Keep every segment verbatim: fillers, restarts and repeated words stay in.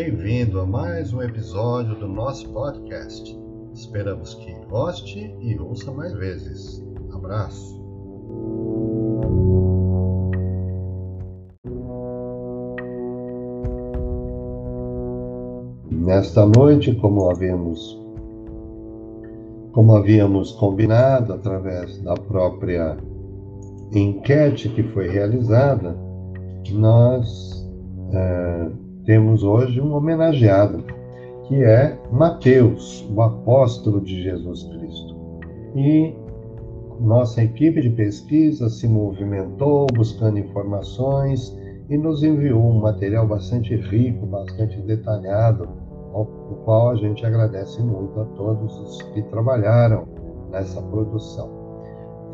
Bem-vindo a mais um episódio do nosso podcast. Esperamos que goste e ouça mais vezes. Abraço! Nesta noite, como havíamos, como havíamos combinado através da própria enquete que foi realizada, nós é, temos hoje um homenageado, que é Mateus, o apóstolo de Jesus Cristo. E nossa equipe de pesquisa se movimentou buscando informações e nos enviou um material bastante rico, bastante detalhado, ao qual a gente agradece muito a todos os que trabalharam nessa produção.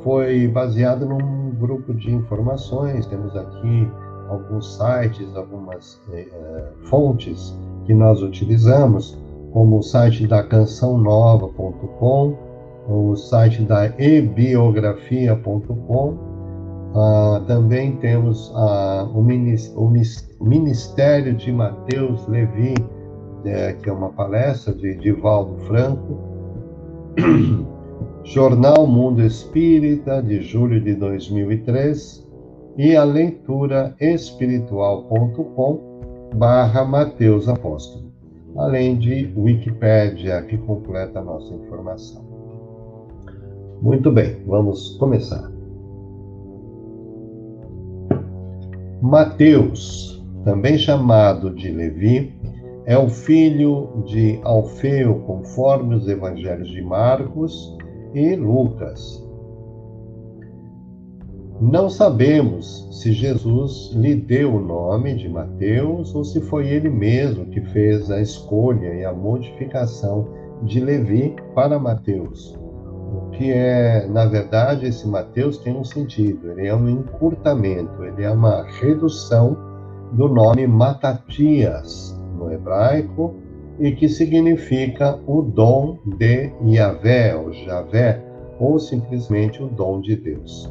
Foi baseado num grupo de informações, temos aqui alguns sites, algumas eh, fontes que nós utilizamos, como o site da canção nova ponto com, o site da ebiografia ponto com, ah, também temos ah, o, o Ministério de Mateus Levi, eh, que é uma palestra de Divaldo Franco, Jornal Mundo Espírita, de julho de dois mil e três, e a leitura espiritual ponto com barra Mateus Apóstolo, além de Wikipédia, que completa a nossa informação. Muito bem, vamos começar. Mateus, também chamado de Levi, é o filho de Alfeu, conforme os evangelhos de Marcos e Lucas. Não sabemos se Jesus lhe deu o nome de Mateus ou se foi ele mesmo que fez a escolha e a modificação de Levi para Mateus. O que é, na verdade, esse Mateus tem um sentido, ele é um encurtamento, ele é uma redução do nome Matatias no hebraico, e que significa o dom de Yahvé, ou Javé, ou simplesmente o dom de Deus.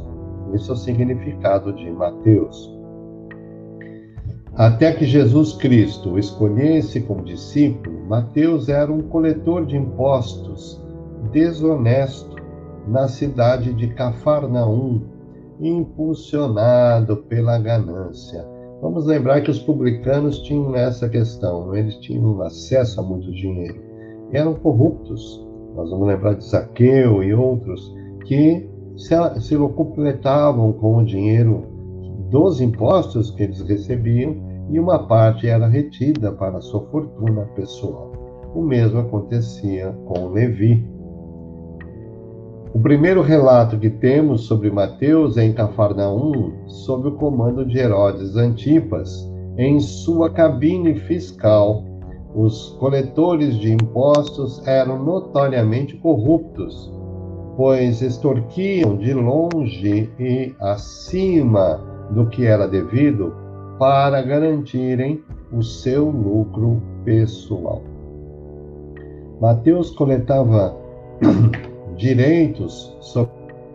Esse é o significado de Mateus. Até que Jesus Cristo o escolhesse como discípulo, Mateus era um coletor de impostos desonesto na cidade de Cafarnaum, impulsionado pela ganância. Vamos lembrar que os publicanos tinham essa questão, eles tinham acesso a muito dinheiro, eram corruptos. Nós vamos lembrar de Zaqueu e outros que se, se completavam com o dinheiro dos impostos que eles recebiam e uma parte era retida para a sua fortuna pessoal. O mesmo acontecia com Levi. O primeiro relato que temos sobre Mateus é em Cafarnaum, sob o comando de Herodes Antipas. Em sua cabine fiscal, os coletores de impostos eram notoriamente corruptos, pois extorquiam de longe e acima do que era devido para garantirem o seu lucro pessoal. Mateus coletava direitos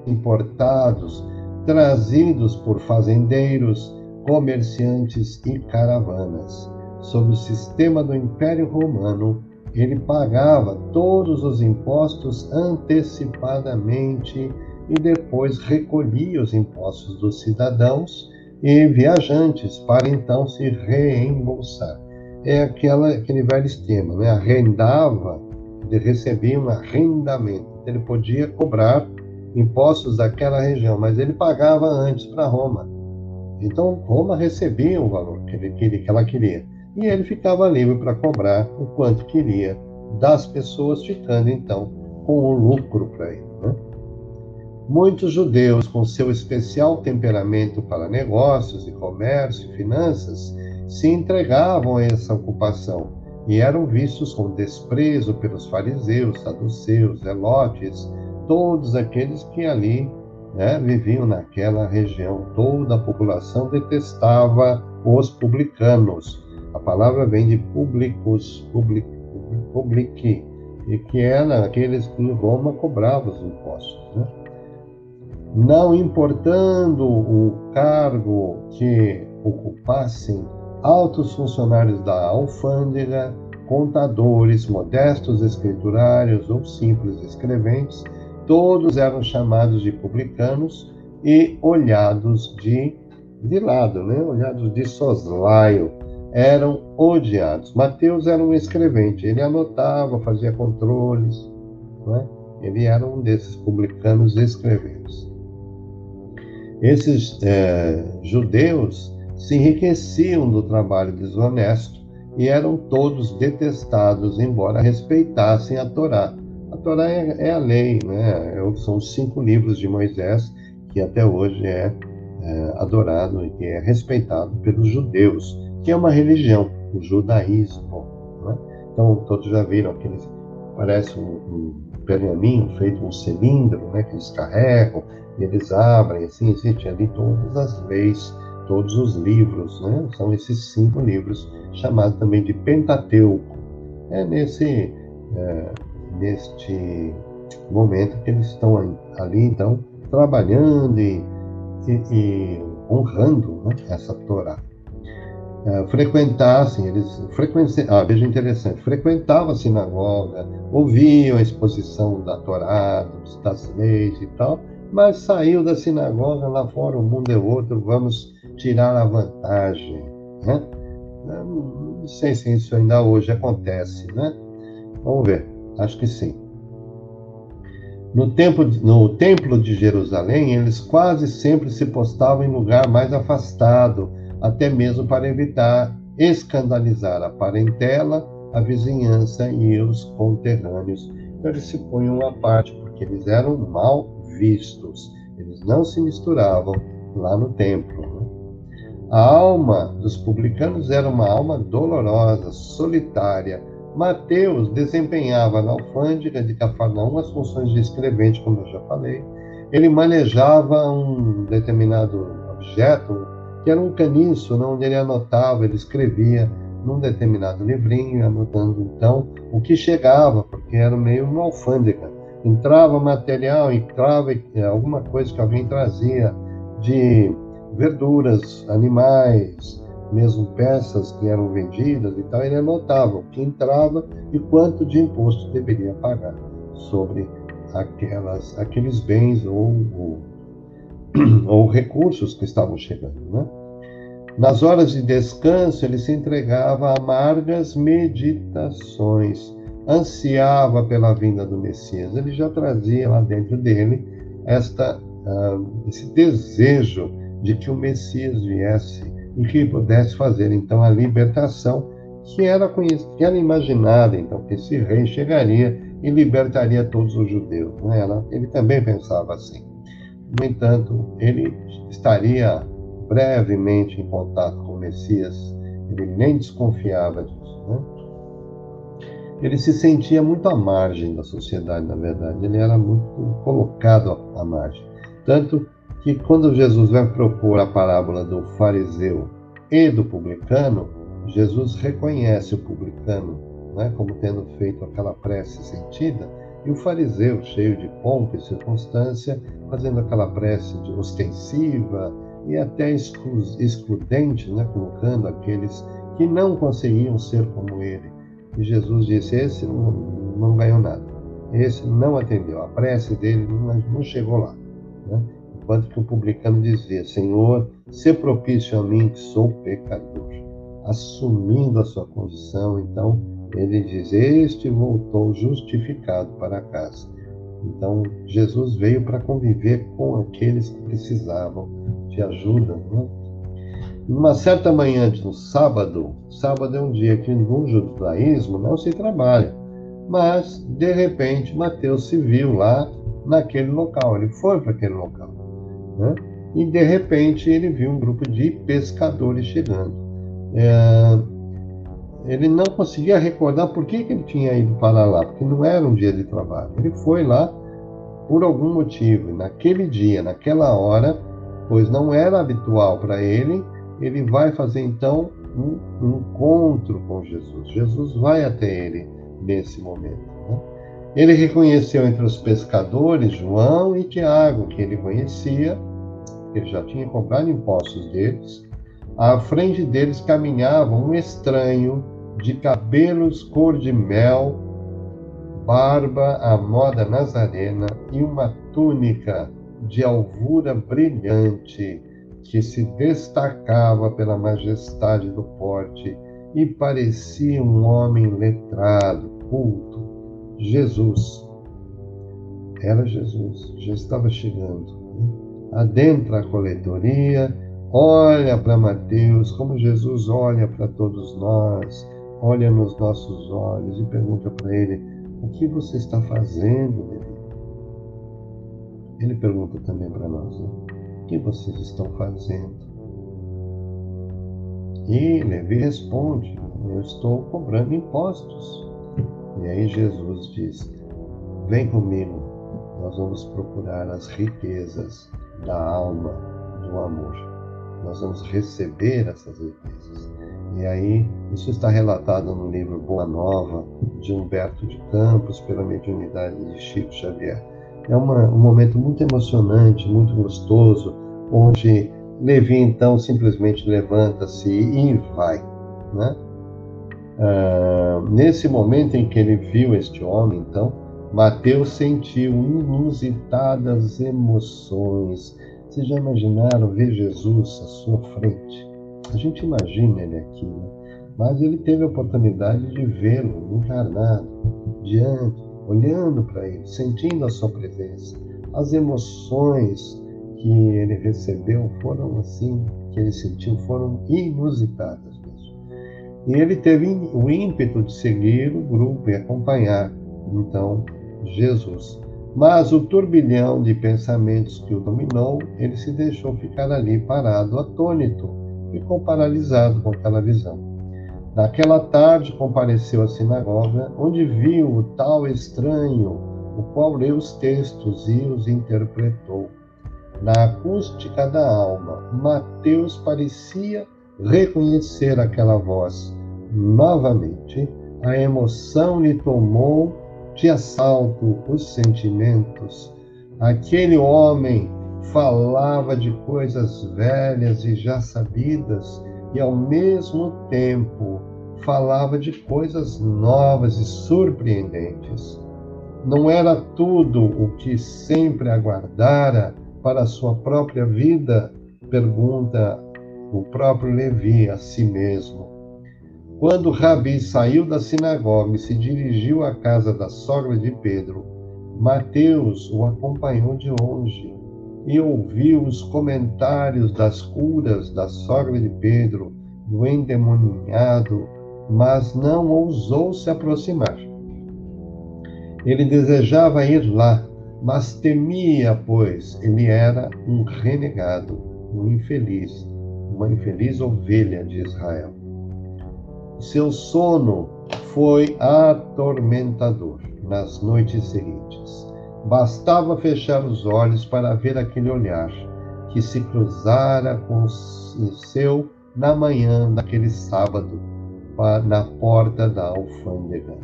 importados, trazidos por fazendeiros, comerciantes e caravanas. Sob o sistema do Império Romano, ele pagava todos os impostos antecipadamente e depois recolhia os impostos dos cidadãos e viajantes para então se reembolsar. É aquela, aquele velho esquema, né? Arrendava, ele recebia um arrendamento. Ele podia cobrar impostos daquela região, mas ele pagava antes para Roma. Então, Roma recebia o valor que, ele, que ela queria. E ele ficava livre para cobrar o quanto queria das pessoas, ficando, então, com o lucro para ele, né? Muitos judeus, com seu especial temperamento para negócios e comércio e finanças, se entregavam a essa ocupação e eram vistos com desprezo pelos fariseus, saduceus, zelotes, todos aqueles que ali, né, viviam naquela região. Toda a população detestava os publicanos. A palavra vem de publicus, public, publici, e que eram aqueles que em Roma cobravam os impostos, né? Não importando o cargo que ocupassem, altos funcionários da alfândega, contadores, modestos escriturários ou simples escreventes, todos eram chamados de publicanos e olhados de, de lado, né? Olhados de soslaio, eram odiados. Mateus era um escrevente, ele anotava, fazia controles, não é? Ele era um desses publicanos escreventes. Esses é, judeus se enriqueciam do trabalho desonesto e eram todos detestados, embora respeitassem a Torá. A Torá é, é a lei, né? São os cinco livros de Moisés, que até hoje é, é adorado e que é respeitado pelos judeus, que é uma religião, o judaísmo, né? Então, todos já viram aqueles, parece um, um pergaminho feito um cilindro, né, que eles carregam, e eles abrem, assim, existe ali todas as leis, todos os livros, né? São esses cinco livros, chamados também de Pentateuco. É nesse, é, neste momento que eles estão ali, então, trabalhando e, e, e honrando, né, essa Torá. Uh, frequentassem, eles frequentavam, ah, veja interessante, frequentavam a sinagoga, ouviam a exposição da Torá, das leis e tal, mas saiu da sinagoga, lá fora o mundo é outro, vamos tirar a vantagem, né? Não sei se isso ainda hoje acontece, né? Vamos ver, acho que sim. No, tempo, no templo de Jerusalém, eles quase sempre se postavam em lugar mais afastado, até mesmo para evitar escandalizar a parentela, a vizinhança e os conterrâneos. Então, eles se punham à parte, porque eles eram mal vistos. Eles não se misturavam lá no templo, né? A alma dos publicanos era uma alma dolorosa, solitária. Mateus desempenhava na alfândega de Cafarnaum as funções de escrevente, como eu já falei. Ele manejava um determinado objeto, que era um caniço, né, onde ele anotava, ele escrevia num determinado livrinho, anotando então o que chegava, porque era meio uma alfândega. Entrava material, entrava alguma coisa que alguém trazia de verduras, animais, mesmo peças que eram vendidas e tal, ele anotava o que entrava e quanto de imposto deveria pagar sobre aquelas, aqueles bens ou, ou ou recursos que estavam chegando, né? Nas horas de descanso, ele se entregava a amargas meditações, ansiava pela vinda do Messias. Ele já trazia lá dentro dele esta, uh, esse desejo de que o Messias viesse e que pudesse fazer, então, a libertação que era, que era imaginada, então, que esse rei chegaria e libertaria todos os judeus, né? Ele também pensava assim. No entanto, ele estaria brevemente em contato com o Messias, ele nem desconfiava disso, né? Ele se sentia muito à margem da sociedade, na verdade, ele era muito colocado à margem. Tanto que quando Jesus vai propor a parábola do fariseu e do publicano, Jesus reconhece o publicano, né, como tendo feito aquela prece sentida, e o fariseu, cheio de pompa e circunstância, fazendo aquela prece ostensiva e até excludente, né, colocando aqueles que não conseguiam ser como ele. E Jesus disse, esse não, não ganhou nada, esse não atendeu, a prece dele não, não chegou lá, né? Enquanto que o publicano dizia, Senhor, sê propício a mim que sou pecador. Assumindo a sua condição, então, ele diz, este voltou justificado para casa. Então, Jesus veio para conviver com aqueles que precisavam de ajuda, né? Numa certa manhã de um sábado, sábado é um dia que no judaísmo não se trabalha, mas, de repente, Mateus se viu lá naquele local, ele foi para aquele local, né? E, de repente, ele viu um grupo de pescadores chegando. É... Ele não conseguia recordar por que, que ele tinha ido para lá, porque não era um dia de trabalho. Ele foi lá por algum motivo, naquele dia, naquela hora, pois não era habitual para ele, ele vai fazer então um, um encontro com Jesus. Jesus vai até ele nesse momento, né? Ele reconheceu entre os pescadores João e Tiago, que ele conhecia, ele já tinha cobrado impostos deles. À frente deles caminhava um estranho de cabelos cor de mel, barba à moda nazarena e uma túnica de alvura brilhante que se destacava pela majestade do porte e parecia um homem letrado, culto. Jesus. Era Jesus, já estava chegando. Adentra a coletoria, olha para Mateus, como Jesus olha para todos nós, olha nos nossos olhos e pergunta para ele: o que você está fazendo, bebê? Ele pergunta também para nós, né? O que vocês estão fazendo? E Levi responde: eu estou cobrando impostos. E aí Jesus diz: vem comigo, nós vamos procurar as riquezas da alma, do amor. Nós vamos receber essas riquezas. E aí, isso está relatado no livro Boa Nova, de Humberto de Campos, pela mediunidade de Chico Xavier. É uma, um momento muito emocionante, muito gostoso, onde Levi, então, simplesmente levanta-se e vai, né? Ah, nesse momento em que ele viu este homem, então, Mateus sentiu inusitadas emoções. Vocês já imaginaram ver Jesus à sua frente? A gente imagina ele aqui, né? Mas ele teve a oportunidade de vê-lo encarnado, diante, olhando para ele, sentindo a sua presença. As emoções que ele recebeu foram assim, que ele sentiu, foram inusitadas mesmo. E ele teve o ímpeto de seguir o grupo e acompanhar, então, Jesus. Mas o turbilhão de pensamentos que o dominou, ele se deixou ficar ali parado, atônito, ficou paralisado com aquela visão. Naquela tarde compareceu à sinagoga, onde viu o tal estranho, o qual leu os textos e os interpretou. Na acústica da alma, Mateus parecia reconhecer aquela voz. Novamente, a emoção lhe tomou de assalto os sentimentos. Aquele homem falava de coisas velhas e já sabidas, e ao mesmo tempo falava de coisas novas e surpreendentes. Não era tudo o que sempre aguardara para a sua própria vida? Pergunta o próprio Levi a si mesmo. Quando o Rabi saiu da sinagoga e se dirigiu à casa da sogra de Pedro, Mateus o acompanhou de longe e ouviu os comentários das curas da sogra de Pedro, do endemoniado, mas não ousou se aproximar. Ele desejava ir lá, mas temia, pois ele era um renegado, um infeliz, uma infeliz ovelha de Israel. Seu sono foi atormentador nas noites seguintes. Bastava fechar os olhos para ver aquele olhar que se cruzara com o seu na manhã daquele sábado, na porta da alfândega.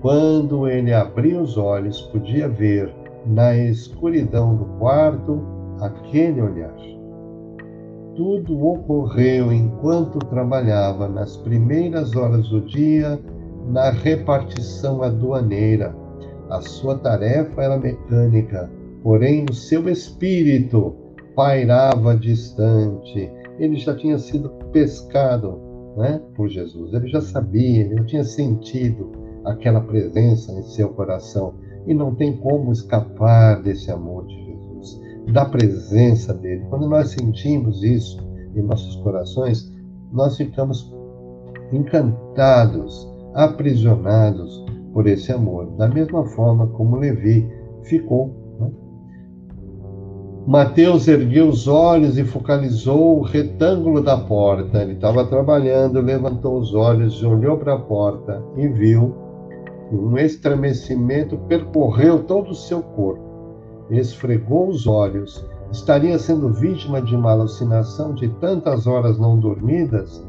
Quando ele abriu os olhos, podia ver, na escuridão do quarto, aquele olhar. Tudo ocorreu enquanto trabalhava nas primeiras horas do dia na repartição aduaneira. A sua tarefa era mecânica, porém o seu espírito pairava distante. Ele já tinha sido pescado, né, por Jesus. Ele já sabia, ele já tinha sentido aquela presença em seu coração. E não tem como escapar desse amor de Jesus, da presença dele. Quando nós sentimos isso em nossos corações, nós ficamos encantados, aprisionados por esse amor, da mesma forma como Levi ficou, né? Mateus ergueu os olhos e focalizou o retângulo da porta. Ele estava trabalhando, levantou os olhos, olhou para a porta e viu. Um estremecimento percorreu todo o seu corpo. Esfregou os olhos. Estaria sendo vítima de uma alucinação de tantas horas não dormidas?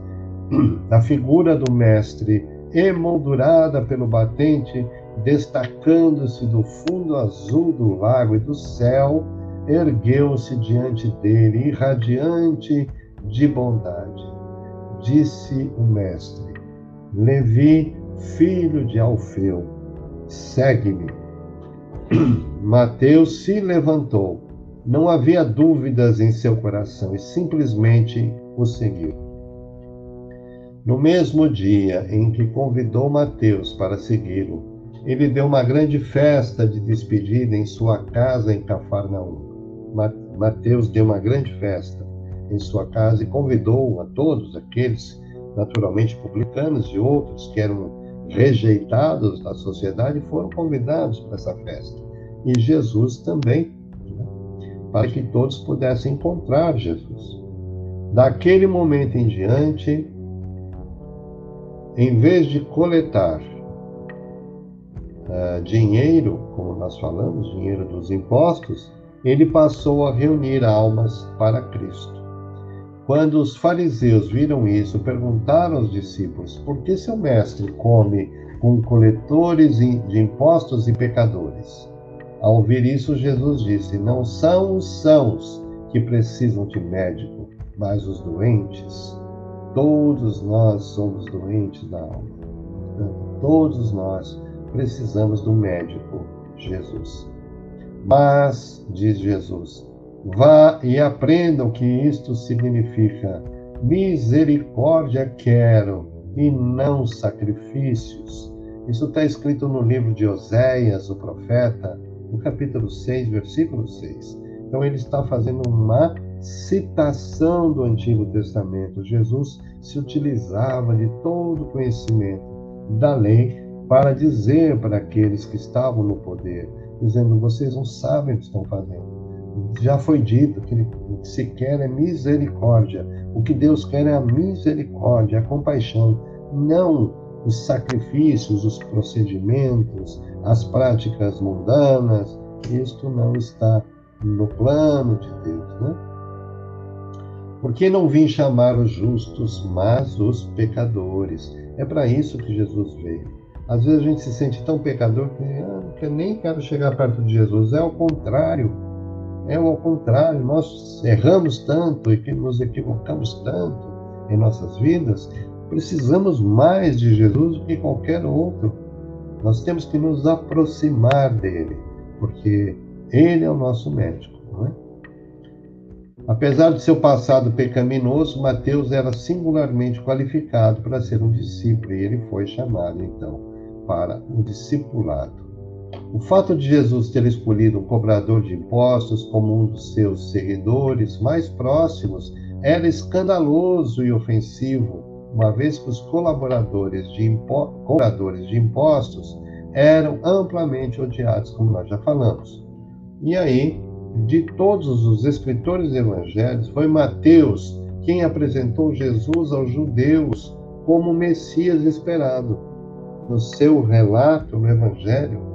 A figura do mestre, emoldurada pelo batente, destacando-se do fundo azul do lago e do céu, ergueu-se diante dele, irradiante de bondade. disse o mestre, Levi, filho de Alfeu, segue-me. Mateus se levantou. Não havia dúvidas em seu coração e simplesmente o seguiu. No mesmo dia em que convidou Mateus para segui-lo, ele deu uma grande festa de despedida em sua casa em Cafarnaum. Mateus deu uma grande festa em sua casa e convidou a todos aqueles, naturalmente publicanos e outros que eram rejeitados da sociedade, foram convidados para essa festa. E Jesus também, para que todos pudessem encontrar Jesus. Daquele momento em diante, em vez de coletar uh, dinheiro, como nós falamos, dinheiro dos impostos, ele passou a reunir almas para Cristo. Quando os fariseus viram isso, perguntaram aos discípulos, por que seu mestre come com coletores de impostos e pecadores? Ao ouvir isso, Jesus disse, não são os sãos que precisam de médico, mas os doentes. Todos nós somos doentes da alma. Portanto, todos nós precisamos do médico, Jesus. Mas, diz Jesus, vá e aprenda o que isto significa. Misericórdia quero e não sacrifícios. Isso está escrito no livro de Oséias, o profeta, no capítulo seis, versículo seis. Então ele está fazendo uma citação do Antigo Testamento. Jesus se utilizava de todo o conhecimento da lei para dizer para aqueles que estavam no poder, dizendo, vocês não sabem o que estão fazendo. Já foi dito que o que se quer é misericórdia. O que Deus quer é a misericórdia, a compaixão, não os sacrifícios, os procedimentos, as práticas mundanas. Isto não está no plano de Deus, né? Porque não vim chamar os justos, mas os pecadores. É para isso que Jesus veio. Às vezes a gente se sente tão pecador que ah, nem quero chegar perto de Jesus. É ao contrário. É ao contrário, nós erramos tanto e nos equivocamos tanto em nossas vidas, precisamos mais de Jesus do que qualquer outro. Nós temos que nos aproximar dele, porque ele é o nosso médico, não é? Apesar de seu passado pecaminoso, Mateus era singularmente qualificado para ser um discípulo e ele foi chamado, então, para o discipulado. O fato de Jesus ter escolhido um cobrador de impostos como um dos seus seguidores mais próximos era escandaloso e ofensivo, uma vez que os colaboradores de impo... cobradores de impostos eram amplamente odiados, como nós já falamos. E aí, de todos os escritores evangélicos, foi Mateus quem apresentou Jesus aos judeus como o Messias esperado. No seu relato no Evangelho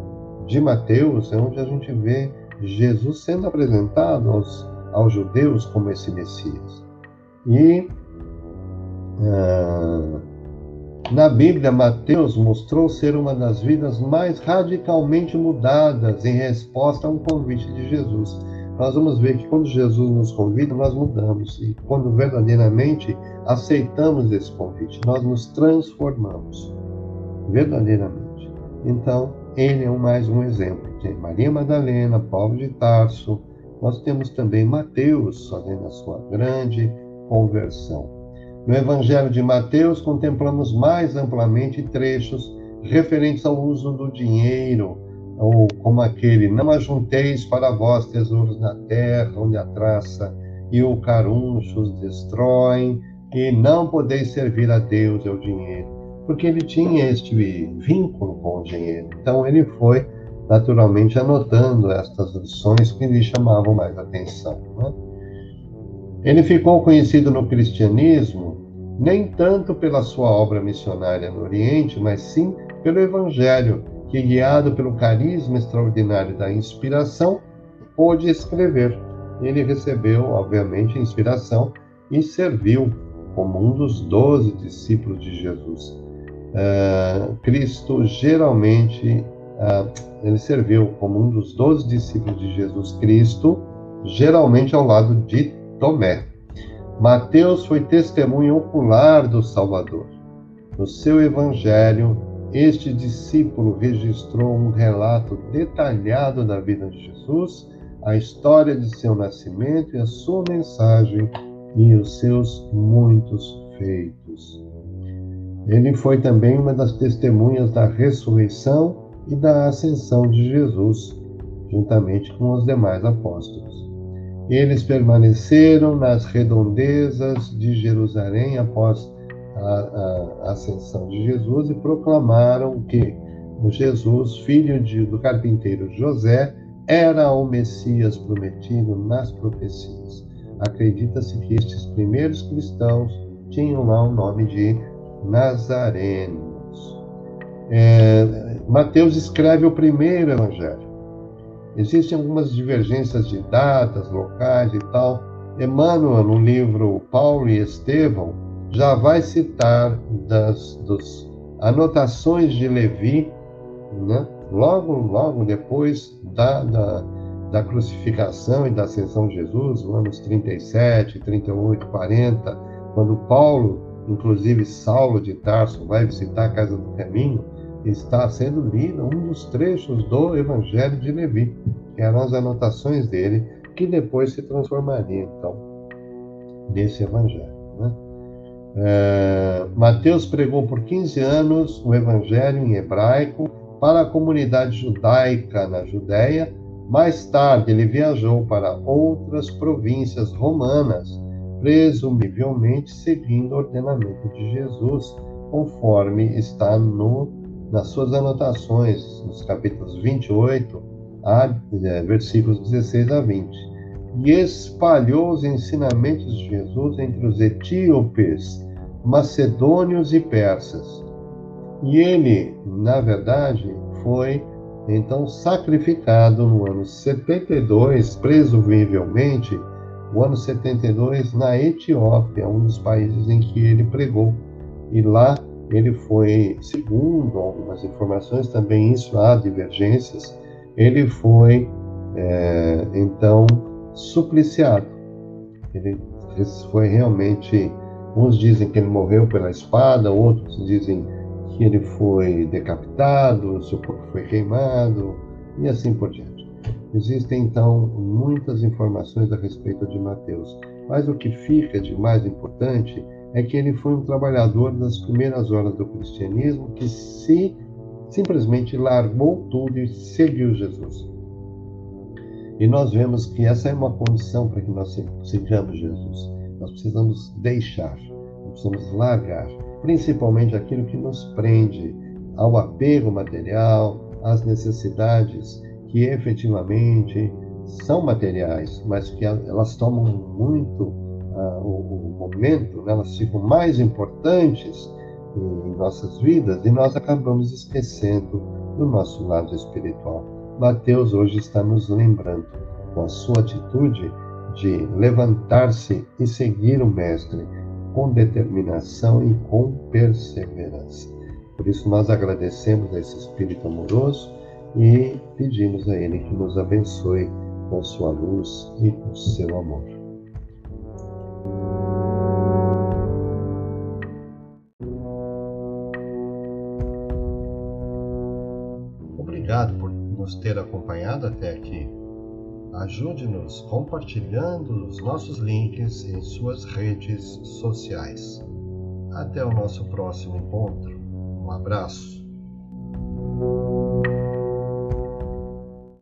de Mateus, é onde a gente vê Jesus sendo apresentado aos, aos judeus como esse Messias. E ah, na Bíblia, Mateus mostrou ser uma das vidas mais radicalmente mudadas em resposta a um convite de Jesus. Nós vamos ver que quando Jesus nos convida, nós mudamos. E quando verdadeiramente aceitamos esse convite, nós nos transformamos. Verdadeiramente. Então, ele é mais um exemplo. Tem Maria Madalena, Paulo de Tarso. Nós temos também Mateus, fazendo a sua grande conversão. No Evangelho de Mateus, contemplamos mais amplamente trechos referentes ao uso do dinheiro, ou como aquele, não ajunteis para vós tesouros na terra, onde a traça e o caruncho os destroem, e não podeis servir a Deus e ao dinheiro. Porque ele tinha este vínculo com o dinheiro. Então ele foi, naturalmente, anotando estas lições que lhe chamavam mais atenção, né? Ele ficou conhecido no cristianismo, nem tanto pela sua obra missionária no Oriente, mas sim pelo Evangelho, que, guiado pelo carisma extraordinário da inspiração, pôde escrever. Ele recebeu, obviamente, inspiração e serviu como um dos doze discípulos de Jesus. Uh, Cristo geralmente, uh, ele serviu como um dos doze discípulos de Jesus Cristo, geralmente ao lado de Tomé. Mateus foi testemunho ocular do Salvador. No seu evangelho, este discípulo registrou um relato detalhado da vida de Jesus, a história de seu nascimento e a sua mensagem e os seus muitos feitos. Ele foi também uma das testemunhas da ressurreição e da ascensão de Jesus, juntamente com os demais apóstolos. Eles permaneceram nas redondezas de Jerusalém após a, a ascensão de Jesus e proclamaram que o Jesus, filho de, do carpinteiro José, era o Messias prometido nas profecias. Acredita-se que estes primeiros cristãos tinham lá o nome de nazarenos. É, Mateus escreve o primeiro evangelho. Existem algumas divergências de datas, locais e tal. Emmanuel, no livro Paulo e Estevão, já vai citar das, das anotações de Levi, né? Logo, logo depois da, da, da crucificação e da ascensão de Jesus, nos anos trinta e sete, trinta e oito, quarenta, quando Paulo, inclusive Saulo de Tarso, vai visitar a Casa do Caminho, está sendo lido um dos trechos do Evangelho de Levi, que eram as anotações dele, que depois se transformaria, então, nesse Evangelho, né? É, Mateus pregou por quinze anos o Evangelho em hebraico para a comunidade judaica na Judéia. Mais tarde, ele viajou para outras províncias romanas, presumivelmente seguindo o ordenamento de Jesus, conforme está no nas suas anotações, nos capítulos vinte e oito, a, versículos dezesseis a vinte. E espalhou os ensinamentos de Jesus entre os etíopes, macedônios e persas. E ele, na verdade, foi, então, sacrificado no ano setenta e dois, presumivelmente, o ano setenta e dois, na Etiópia, um dos países em que ele pregou. E lá, ele foi, segundo algumas informações, também isso há divergências, ele foi, é, então, supliciado. Ele foi realmente, uns dizem que ele morreu pela espada, outros dizem que ele foi decapitado, seu corpo foi queimado, e assim por diante. Existem, então, muitas informações a respeito de Mateus, mas o que fica de mais importante é que ele foi um trabalhador das primeiras horas do cristianismo que se simplesmente largou tudo e seguiu Jesus. E nós vemos que essa é uma condição para que nós sigamos Jesus. Nós precisamos deixar, nós precisamos largar, principalmente aquilo que nos prende ao apego material, às necessidades que efetivamente são materiais, mas que elas tomam muito Uh, o, o momento, né, elas ficam mais importantes em nossas vidas e nós acabamos esquecendo do nosso lado espiritual. Mateus hoje está nos lembrando, com a sua atitude de levantar-se e seguir o Mestre com determinação e com perseverança. Por isso nós agradecemos a esse Espírito amoroso e pedimos a Ele que nos abençoe com sua luz e com seu amor. Obrigado por nos ter acompanhado até aqui. Ajude-nos compartilhando os nossos links em suas redes sociais. Até o nosso próximo encontro. Um abraço.